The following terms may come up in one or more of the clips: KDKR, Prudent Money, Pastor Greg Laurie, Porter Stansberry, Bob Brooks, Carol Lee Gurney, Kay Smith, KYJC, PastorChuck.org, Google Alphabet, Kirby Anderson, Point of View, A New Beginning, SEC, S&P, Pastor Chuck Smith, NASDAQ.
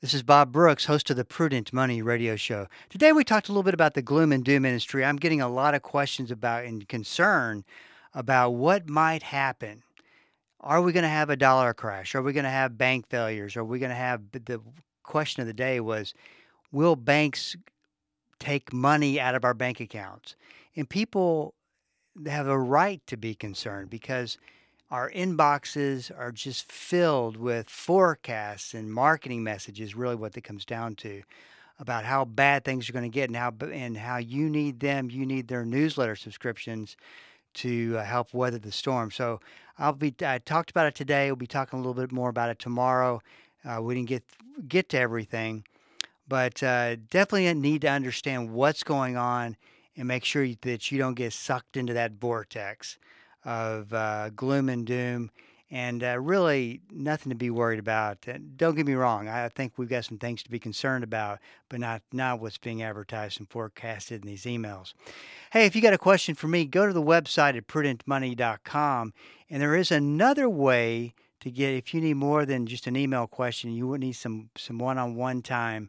This is Bob Brooks, host of the Prudent Money radio show. Today we talked a little bit about the gloom and doom industry. I'm getting a lot of questions about and concern about what might happen. Are we going to have a dollar crash? Are we going to have bank failures? Are we going to have, the question of the day was, will banks take money out of our bank accounts? And people have a right to be concerned because our inboxes are just filled with forecasts and marketing messages, really what it comes down to, about how bad things are going to get and how you need them, you need their newsletter subscriptions to help weather the storm. So I talked about it today. We'll be talking a little bit more about it tomorrow. We didn't get to everything, but definitely need to understand what's going on and make sure that you don't get sucked into that vortex of gloom and doom, and really nothing to be worried about. Don't get me wrong, I think we've got some things to be concerned about, but not what's being advertised and forecasted in these emails. Hey, if you got a question for me, go to the website at prudentmoney.com, and there is another way to get, if you need more than just an email question, you would need some one-on-one time.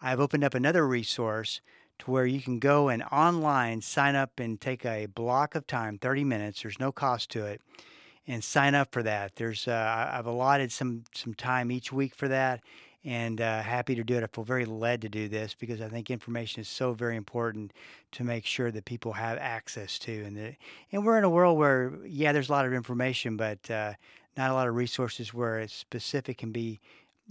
I've opened up another resource to where you can go and online sign up and take a block of time, 30 minutes. There's no cost to it, and sign up for that. There's I've allotted some time each week for that, and happy to do it. I feel very led to do this because I think information is so very important to make sure that people have access to. And we're in a world where, yeah, there's a lot of information, but not a lot of resources where it's specific can be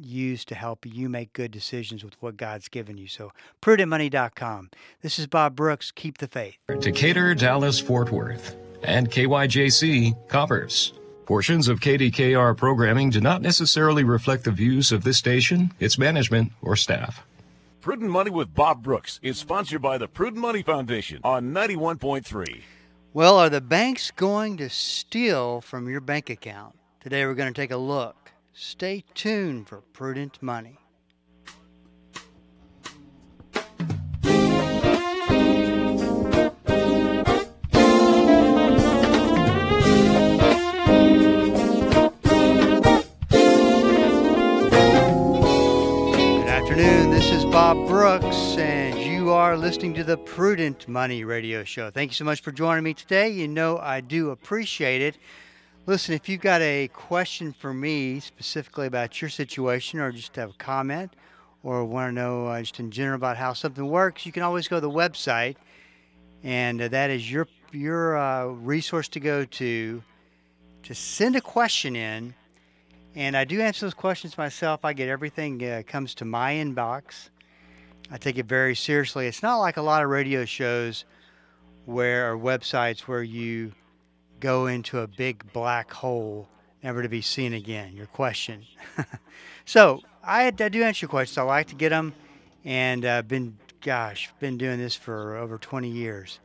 used to help you make good decisions with what God's given you. So, prudentmoney.com. This is Bob Brooks. Keep the faith. Decatur, Dallas, Fort Worth, and KYJC Commerce. Portions of KDKR programming do not necessarily reflect the views of this station, its management, or staff. Prudent Money with Bob Brooks is sponsored by the Prudent Money Foundation on 91.3. Well, are the banks going to steal from your bank account? Today we're going to take a look. Stay tuned for Prudent Money. Good afternoon. This is Bob Brooks, and you are listening to the Prudent Money radio show. Thank you so much for joining me today. You know I do appreciate it. Listen, if you've got a question for me specifically about your situation, or just have a comment, or want to know just in general about how something works, you can always go to the website, and that is your resource to go to send a question in. And I do answer those questions myself. I get everything comes to my inbox. I take it very seriously. It's not like a lot of radio shows where, or websites where you go into a big black hole, never to be seen again, your question. So I do answer your questions. I like to get them, and I've been doing this for over 20 years.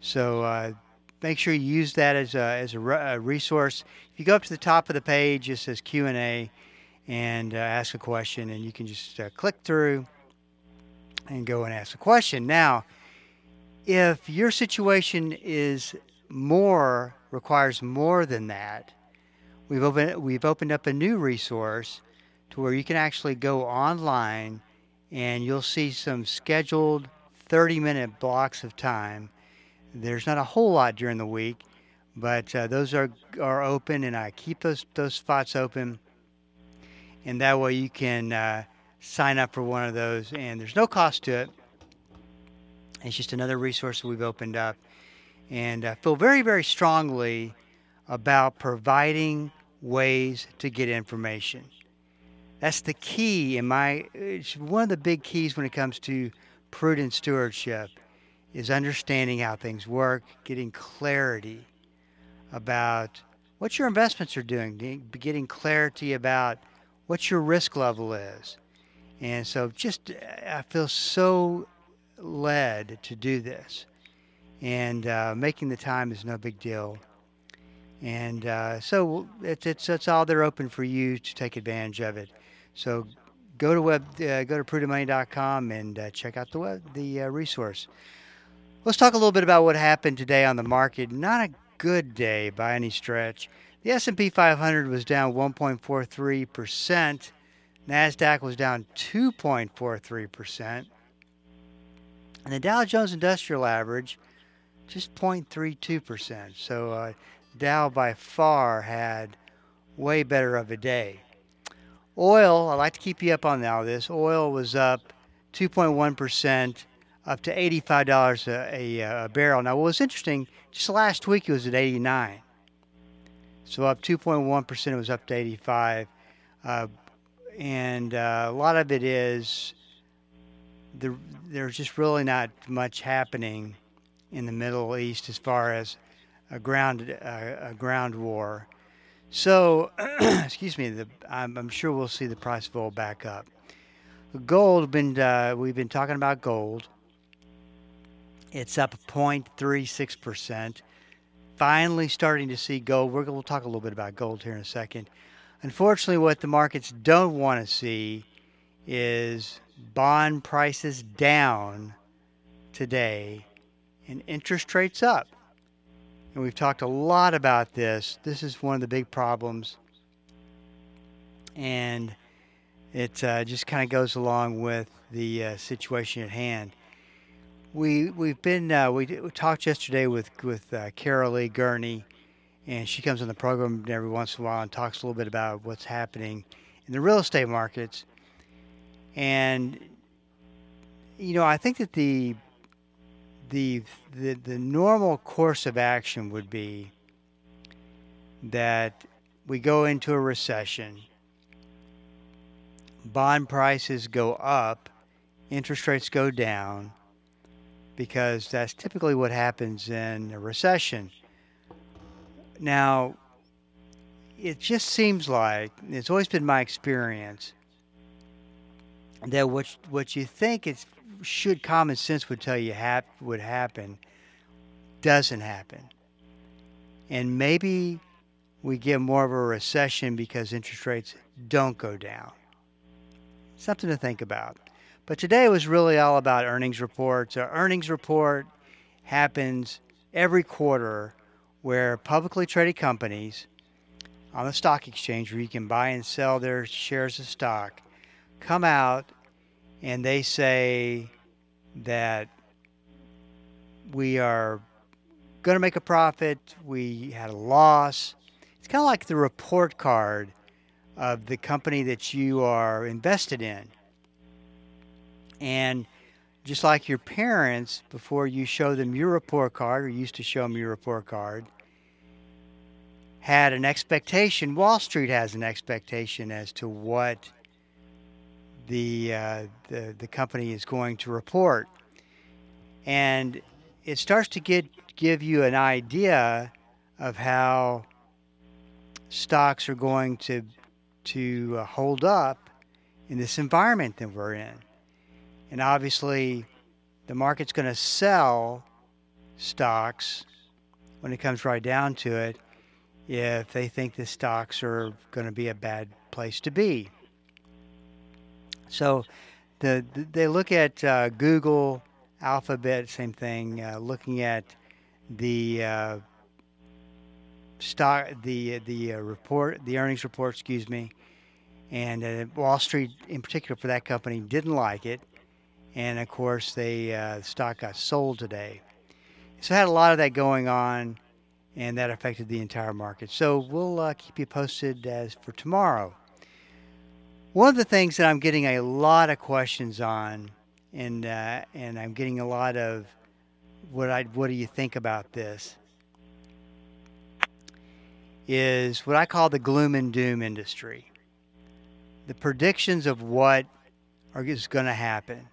So make sure you use that as a resource. If you go up to the top of the page, it says Q&A, and ask a question, and you can just click through and go and ask a question. Now, if your situation requires more than that, we've opened up a new resource to where you can actually go online, and you'll see some scheduled 30-minute blocks of time. There's not a whole lot during the week, but those are open, and I keep those spots open, and that way you can sign up for one of those, and there's no cost to it. It's just another resource that we've opened up. And I feel very, very strongly about providing ways to get information. That's the key it's one of the big keys when it comes to prudent stewardship, is understanding how things work, getting clarity about what your investments are doing, getting clarity about what your risk level is. And so I feel so led to do this. And making the time is no big deal. And so it's all there open for you to take advantage of it. So go to prudentmoney.com and check out the resource. Let's talk a little bit about what happened today on the market. Not a good day by any stretch. The S&P 500 was down 1.43%. NASDAQ was down 2.43%. And the Dow Jones Industrial Average, just 0.32%. So Dow by far had way better of a day. Oil, I like to keep you up on all this. Oil was up 2.1%, up to $85 a barrel. Now, what was interesting, just last week it was at 89. So up 2.1%, it was up to 85. And a lot of it is there's just really not much happening in the Middle East as far as a ground war. So, excuse me. I'm sure we'll see the price of oil back up. Gold, we've been talking about gold. It's up 0.36%. Finally, starting to see gold. We'll talk a little bit about gold here in a second. Unfortunately, what the markets don't want to see is bond prices down today and interest rates up. And we've talked a lot about this. This is one of the big problems. And it just kind of goes along with the situation at hand. We talked yesterday with Carol Lee Gurney, and she comes on the program every once in a while and talks a little bit about what's happening in the real estate markets. And, you know, I think that the normal course of action would be that we go into a recession, bond prices go up, interest rates go down, because that's typically what happens in a recession. Now, it just seems like, it's always been my experience, that what you think it's should common sense would tell you would happen doesn't happen. And maybe we get more of a recession because interest rates don't go down. Something to think about. But today was really all about earnings reports. Our earnings report happens every quarter, where publicly traded companies on the stock exchange, where you can buy and sell their shares of stock, come out and they say that we are going to make a profit, we had a loss. It's kind of like the report card of the company that you are invested in. And just like your parents, before you show them your report card, or used to show them your report card, had an expectation. Wall Street has an expectation as to what the company is going to report, and it starts to give you an idea of how stocks are going to hold up in this environment that we're in. And obviously the market's going to sell stocks when it comes right down to it if they think the stocks are going to be a bad place to be. So they look at Google, Alphabet, same thing, looking at the earnings report, and Wall Street in particular for that company didn't like it, and of course the stock got sold today. So I had a lot of that going on, and that affected the entire market. So we'll keep you posted as for tomorrow. One of the things that I'm getting a lot of questions on, and I'm getting a lot of, what do you think about this, is what I call the gloom and doom industry. The predictions of what is going to happen.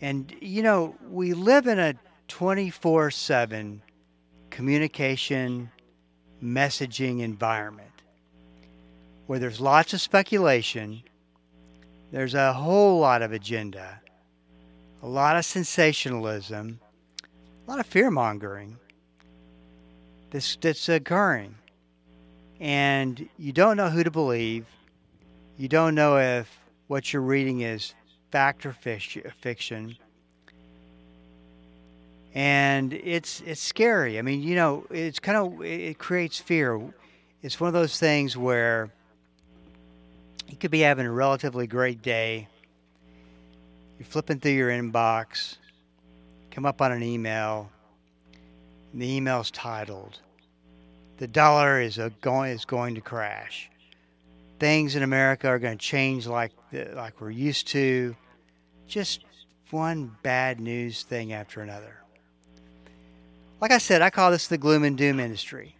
And, you know, we live in a 24/7 communication, messaging environment, where there's lots of speculation, there's a whole lot of agenda, a lot of sensationalism, a lot of fear-mongering that's occurring. And you don't know who to believe. You don't know if what you're reading is fact or fiction. And it's scary. I mean, you know, it creates fear. It's one of those things where You could be having a relatively great day. You're flipping through your inbox, come up on an email, and the email's titled, "The dollar is going to crash. Things in America are going to change like we're used to." Just one bad news thing after another. Like I said, I call this the gloom and doom industry.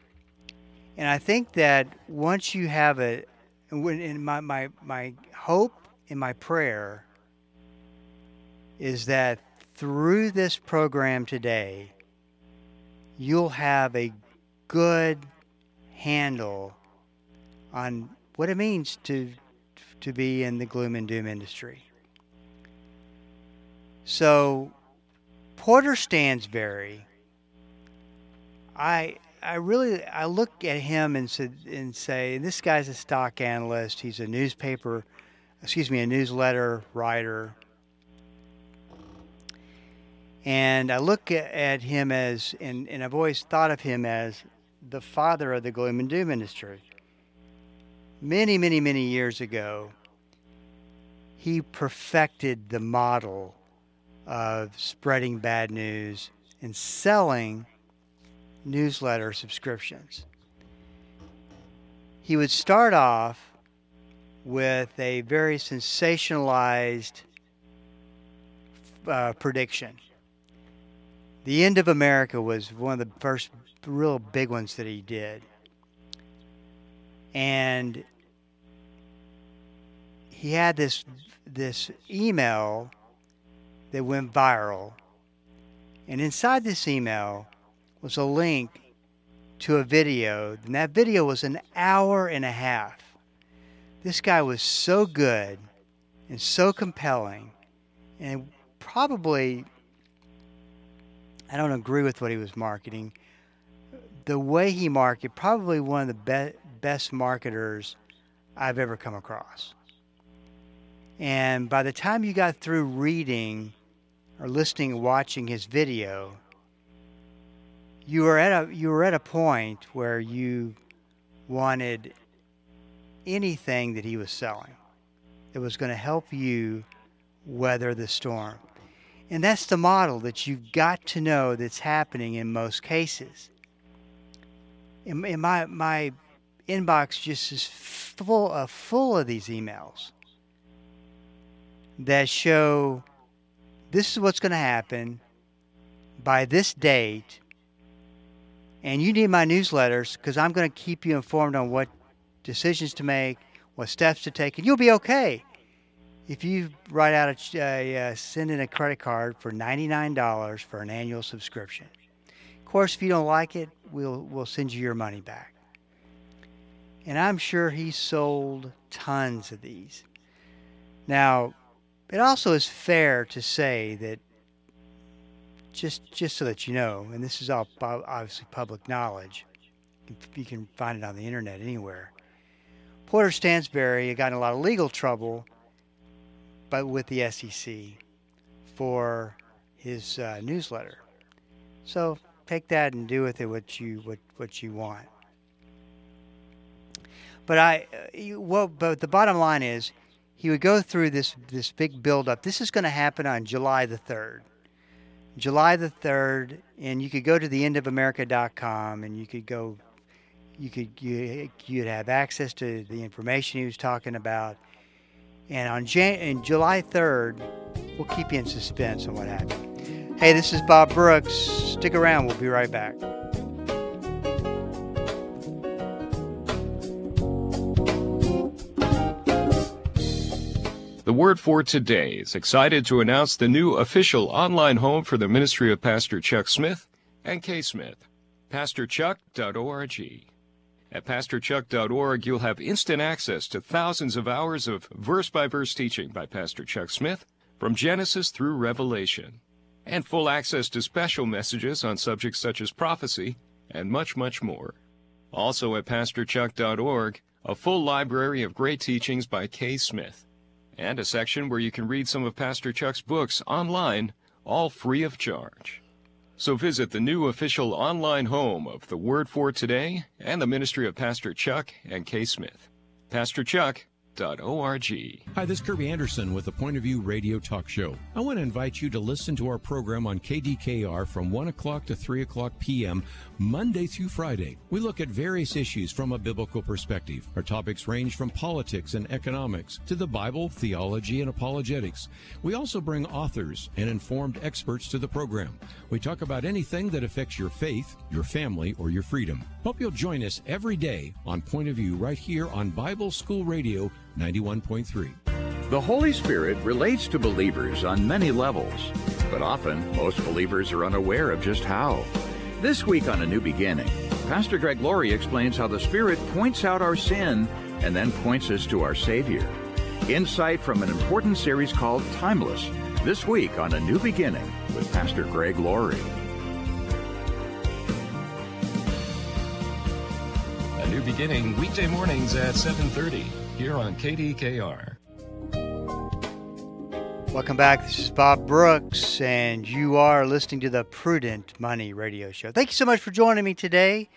And I think that once you have it, and my hope and my prayer is that through this program today, you'll have a good handle on what it means to be in the gloom and doom industry. So, Porter Stansberry, I look at him and say, this guy's a stock analyst. He's a newsletter writer. And I look at him as, and I've always thought of him as the father of the gloom and doom industry. Many, many, many years ago, he perfected the model of spreading bad news and selling newsletter subscriptions. He would start off with a very sensationalized prediction. The end of America was one of the first real big ones that he did. And he had this email that went viral. And inside this email was a link to a video. And that video was an hour and a half. This guy was so good and so compelling. And probably, I don't agree with what he was marketing. The way he marketed, probably one of the best marketers I've ever come across. And by the time you got through reading or listening, watching his video, you were at a point where you wanted anything that he was selling that was going to help you weather the storm. And that's the model that you've got to know that's happening in most cases. And my inbox just is full of these emails that show this is what's going to happen by this date, and you need my newsletters because I'm going to keep you informed on what decisions to make, what steps to take, and you'll be okay. If you write out send in a credit card for $99 for an annual subscription. Of course, if you don't like it, we'll send you your money back. And I'm sure he sold tons of these. Now, it also is fair to say that just so that you know, and this is all obviously public knowledge. You can find it on the internet anywhere. Porter Stansberry got in a lot of legal trouble, but with the SEC for his newsletter. So take that and do with it what you want. But the bottom line is, he would go through this big buildup. This is going to happen on July the 3rd. July the 3rd, and you could go to theendofamerica.com, and you'd have access to the information he was talking about. And on July 3rd, we'll keep you in suspense on what happened. Hey, this is Bob Brooks. Stick around. We'll be right back. The Word for Today is excited to announce the new official online home for the ministry of Pastor Chuck Smith and Kay Smith, PastorChuck.org. At PastorChuck.org, you'll have instant access to thousands of hours of verse-by-verse teaching by Pastor Chuck Smith from Genesis through Revelation, and full access to special messages on subjects such as prophecy and much, much more. Also at PastorChuck.org, a full library of great teachings by Kay Smith, and a section where you can read some of Pastor Chuck's books online, all free of charge. So visit the new official online home of The Word for Today and the ministry of Pastor Chuck and Kay Smith, PastorChuck.org. PastorChuck.org. Hi, this is Kirby Anderson with the Point of View Radio Talk Show. I want to invite you to listen to our program on KDKR from 1 o'clock to 3 o'clock p.m. Monday through Friday. We look at various issues from a biblical perspective. Our topics range from politics and economics to the Bible, theology, and apologetics. We also bring authors and informed experts to the program. We talk about anything that affects your faith, your family, or your freedom. Hope you'll join us every day on Point of View right here on Bible School Radio 91.3. The Holy Spirit relates to believers on many levels, but often most believers are unaware of just how. This week on A New Beginning, Pastor Greg Laurie explains how the Spirit points out our sin and then points us to our Savior. Insight from an important series called Timeless, this week on A New Beginning with Pastor Greg Laurie. A New Beginning, weekday mornings at 7:30. Here on KDKR. Welcome back. This is Bob Brooks, and you are listening to the Prudent Money Radio Show. Thank you so much for joining me today.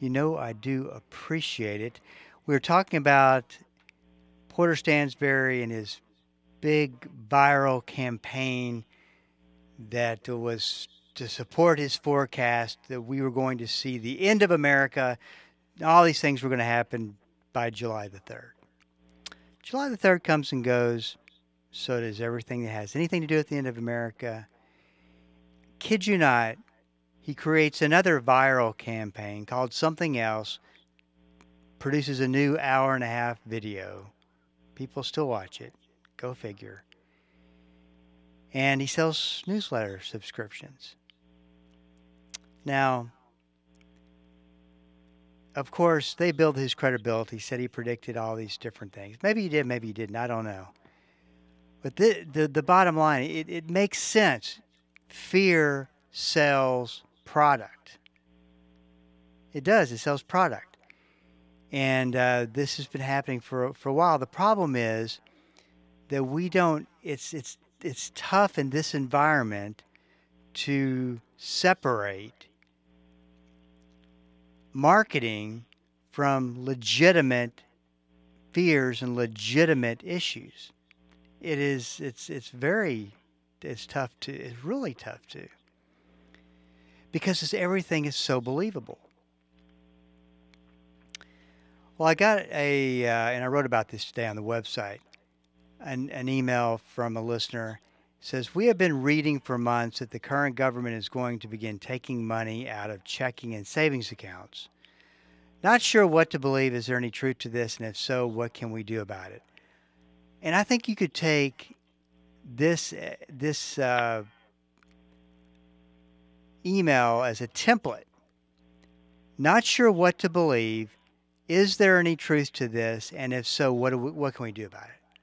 You know, I do appreciate it. We're talking about Porter Stansberry and his big viral campaign that was to support his forecast that we were going to see the end of America. All these things were going to happen by July the 3rd. July the 3rd comes and goes, so does everything that has anything to do with the end of America. Kid you not, he creates another viral campaign called Something Else, produces a new hour-and-a-half video. People still watch it. Go figure. And he sells newsletter subscriptions. Now, of course, they build his credibility. He said he predicted all these different things. Maybe he did, maybe he didn't. I don't know. But the bottom line, it makes sense. Fear sells product. It does. It sells product. And this has been happening for a while. The problem is that we don't. It's tough in this environment to separate marketing from legitimate fears and legitimate issues. It's really tough to, because everything is so believable. Well, I got and I wrote about this today on the website, an email from a listener. It says, we have been reading for months that the current government is going to begin taking money out of checking and savings accounts. Not sure what to believe. Is there any truth to this? And if so, what can we do about it? And I think you could take this email as a template. Not sure what to believe. Is there any truth to this? And if so, what can we do about it?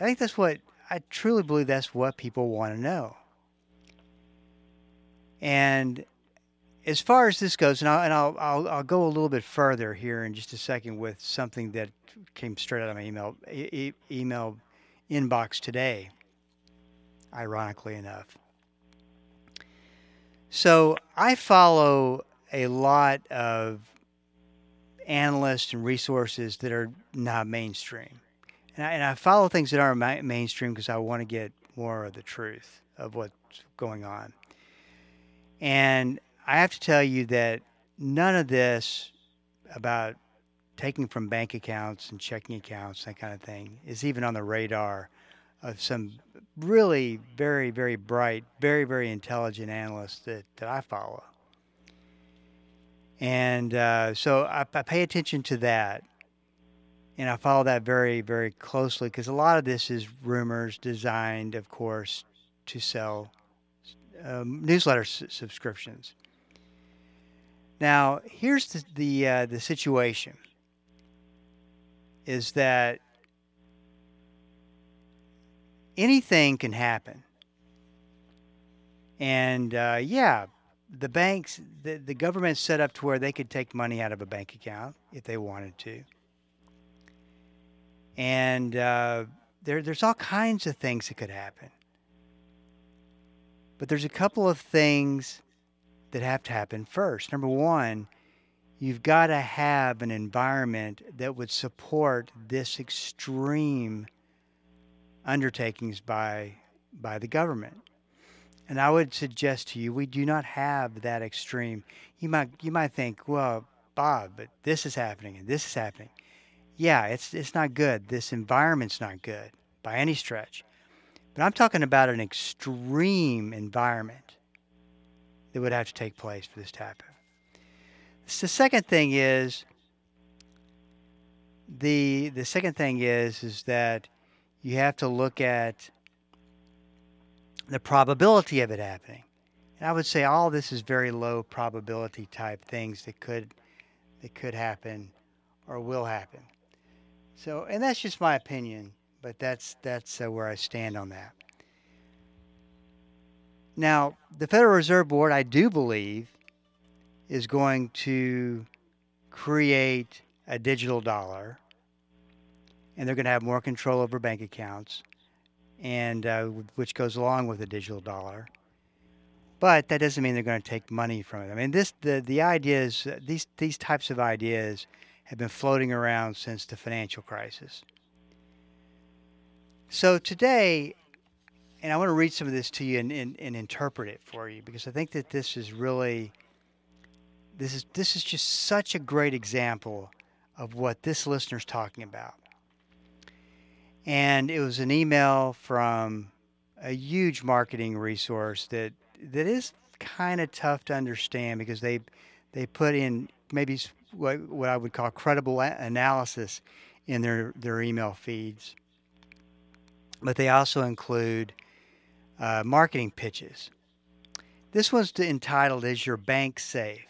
I think that's what. I truly believe that's what people want to know. And as far as this goes, and I'll go a little bit further here in just a second with something that came straight out of my email inbox today, ironically enough. So I follow a lot of analysts and resources that are not mainstream. And I follow things that aren't mainstream because I want to get more of the truth of what's going on. And I have to tell you that none of this about taking from bank accounts and checking accounts, that kind of thing, is even on the radar of some really very, very bright, very, very intelligent analysts that I follow. And so I pay attention to that. And I follow that very, very closely because a lot of this is rumors designed, of course, to sell newsletter subscriptions. Now, here's the situation: is that anything can happen, and the banks, the government set up to where they could take money out of a bank account if they wanted to. And there's all kinds of things that could happen. But there's a couple of things that have to happen first. Number one You've got to have an environment that would support this extreme undertakings by the government. And I would suggest to you, we do not have that extreme. You might think, well, Bob, but this is happening and this is happening. Yeah, it's not good. This environment's not good by any stretch. But I'm talking about an extreme environment that would have to take place for this to happen. So the second thing is that you have to look at the probability of it happening. And I would say all this is very low probability type things that could happen or will happen. So, and that's just my opinion, but that's where I stand on that. Now, the Federal Reserve Board, I do believe, is going to create a digital dollar, and they're going to have more control over bank accounts, and which goes along with the digital dollar. But that doesn't mean they're going to take money from it. I mean, the ideas, these types of ideas have been floating around since the financial crisis. So today, and I want to read some of this to you and interpret it for you, because I think that this is really, this is just such a great example of what this listener's talking about. And it was an email from a huge marketing resource that is kind of tough to understand, because they put in maybe what I would call credible analysis in their email feeds. But they also include marketing pitches. This one's entitled, "Is Your Bank Safe?"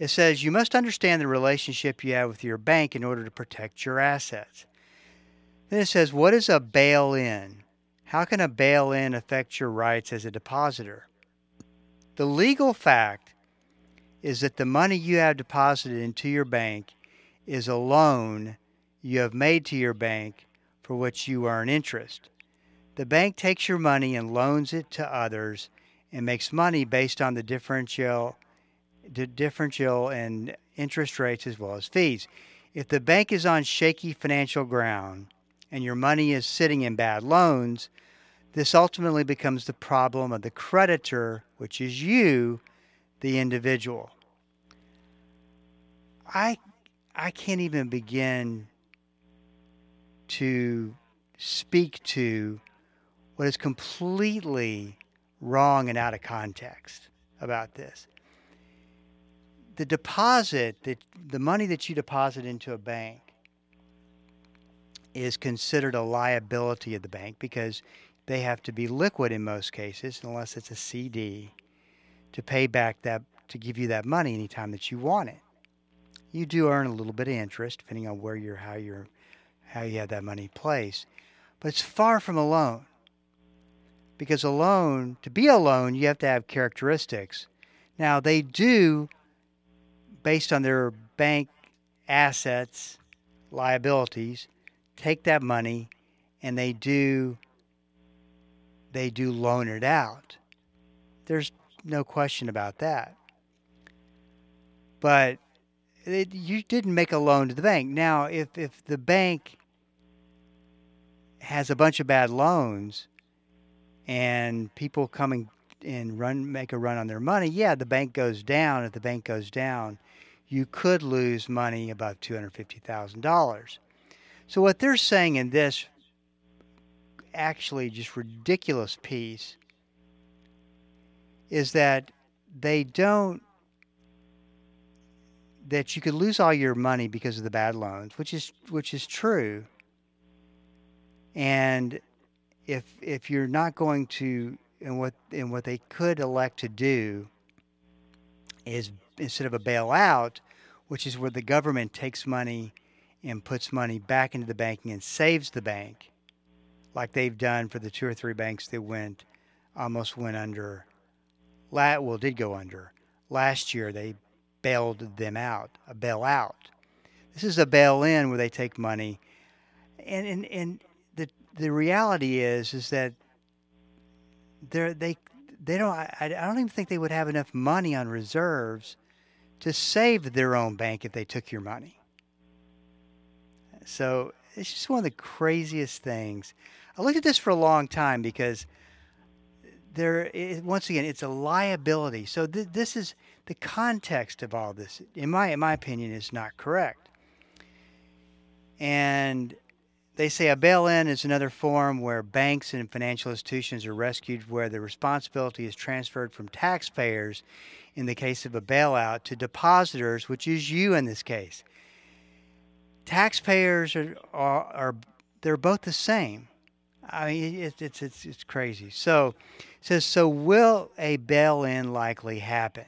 It says, "You must understand the relationship you have with your bank in order to protect your assets." Then it says, "What is a bail-in? How can a bail-in affect your rights as a depositor? The legal fact is that the money you have deposited into your bank is a loan you have made to your bank for which you earn interest. The bank takes your money and loans it to others and makes money based on the differential and interest rates as well as fees. If the bank is on shaky financial ground and your money is sitting in bad loans, this ultimately becomes the problem of the creditor, which is you, the individual." I can't even begin to speak to what is completely wrong and out of context about this. The deposit, the money that you deposit into a bank is considered a liability of the bank, because they have to be liquid in most cases, unless it's a CD, to pay back to give you that money anytime that you want it. You do earn a little bit of interest depending on how you have that money placed, but it's far from a loan, because a loan, to be a loan, you have to have characteristics. Now, they do, based on their bank assets, liabilities, take that money and they do loan it out. There's no question about that. But you didn't make a loan to the bank. Now, if the bank has a bunch of bad loans and people come and make a run on their money, yeah, the bank goes down. If the bank goes down, you could lose money above $250,000. So what they're saying in this actually just ridiculous piece is that that you could lose all your money because of the bad loans, which is true. And if you're not going to, and what they could elect to do is, instead of a bailout, which is where the government takes money and puts money back into the banking and saves the bank, like they've done for the two or three banks that almost went under, did go under. Last year, they bailed them out, a bailout. This is a bail-in where they take money. And the reality is that they don't even think they would have enough money on reserves to save their own bank if they took your money. So it's just one of the craziest things. I looked at this for a long time because once again, it's a liability. So this is the context of all this. In my opinion, is not correct. And they say a bail-in is another form where banks and financial institutions are rescued, where the responsibility is transferred from taxpayers in the case of a bailout to depositors, which is you in this case. Taxpayers are they're both the same. I mean, it's crazy. So it says, so will a bail-in likely happen?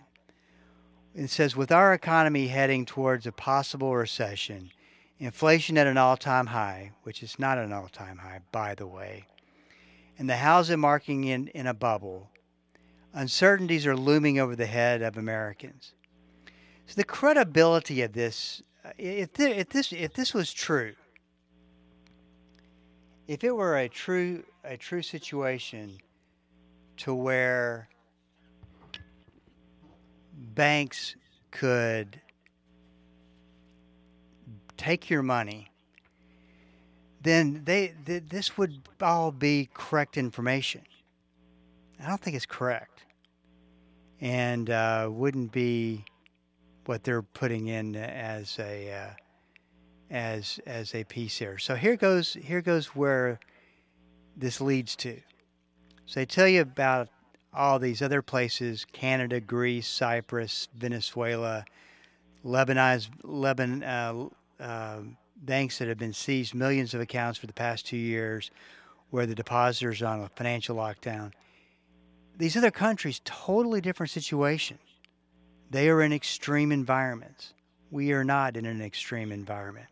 It says, with our economy heading towards a possible recession, inflation at an all-time high, which is not an all-time high, by the way, and the housing market in a bubble, uncertainties are looming over the head of Americans. So the credibility of this, if this was true, if it were a true situation to where banks could take your money, then this would all be correct information. I don't think it's correct, and wouldn't be what they're putting in as a. As a piece here. So here goes where this leads to. So they tell you about all these other places: Canada, Greece, Cyprus, Venezuela, Lebanon's banks that have been seized, millions of accounts for the past 2 years, where the depositors are on a financial lockdown. These other countries, totally different situations. They are in extreme environments. We are not in an extreme environment.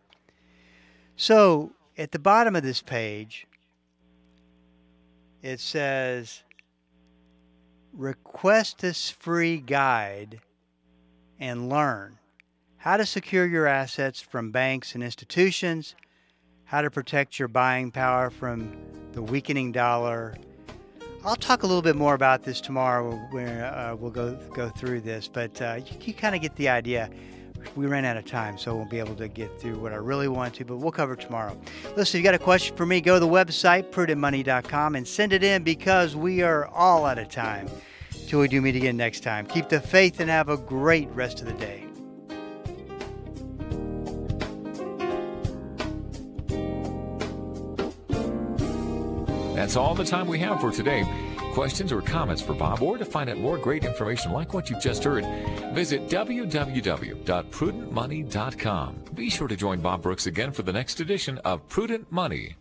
So at the bottom of this page, it says, request this free guide and learn how to secure your assets from banks and institutions, how to protect your buying power from the weakening dollar. I'll talk a little bit more about this tomorrow when we'll go through this, but you kind of get the idea. We ran out of time, so I won't be able to get through what I really want to, but we'll cover it tomorrow. Listen, if you got a question for me, go to the website, prudentmoney.com, and send it in, because we are all out of time. Till we do meet again next time, keep the faith and have a great rest of the day. That's all the time we have for today. Questions or comments for Bob, or to find out more great information like what you've just heard, visit www.prudentmoney.com. Be sure to join Bob Brooks again for the next edition of Prudent Money.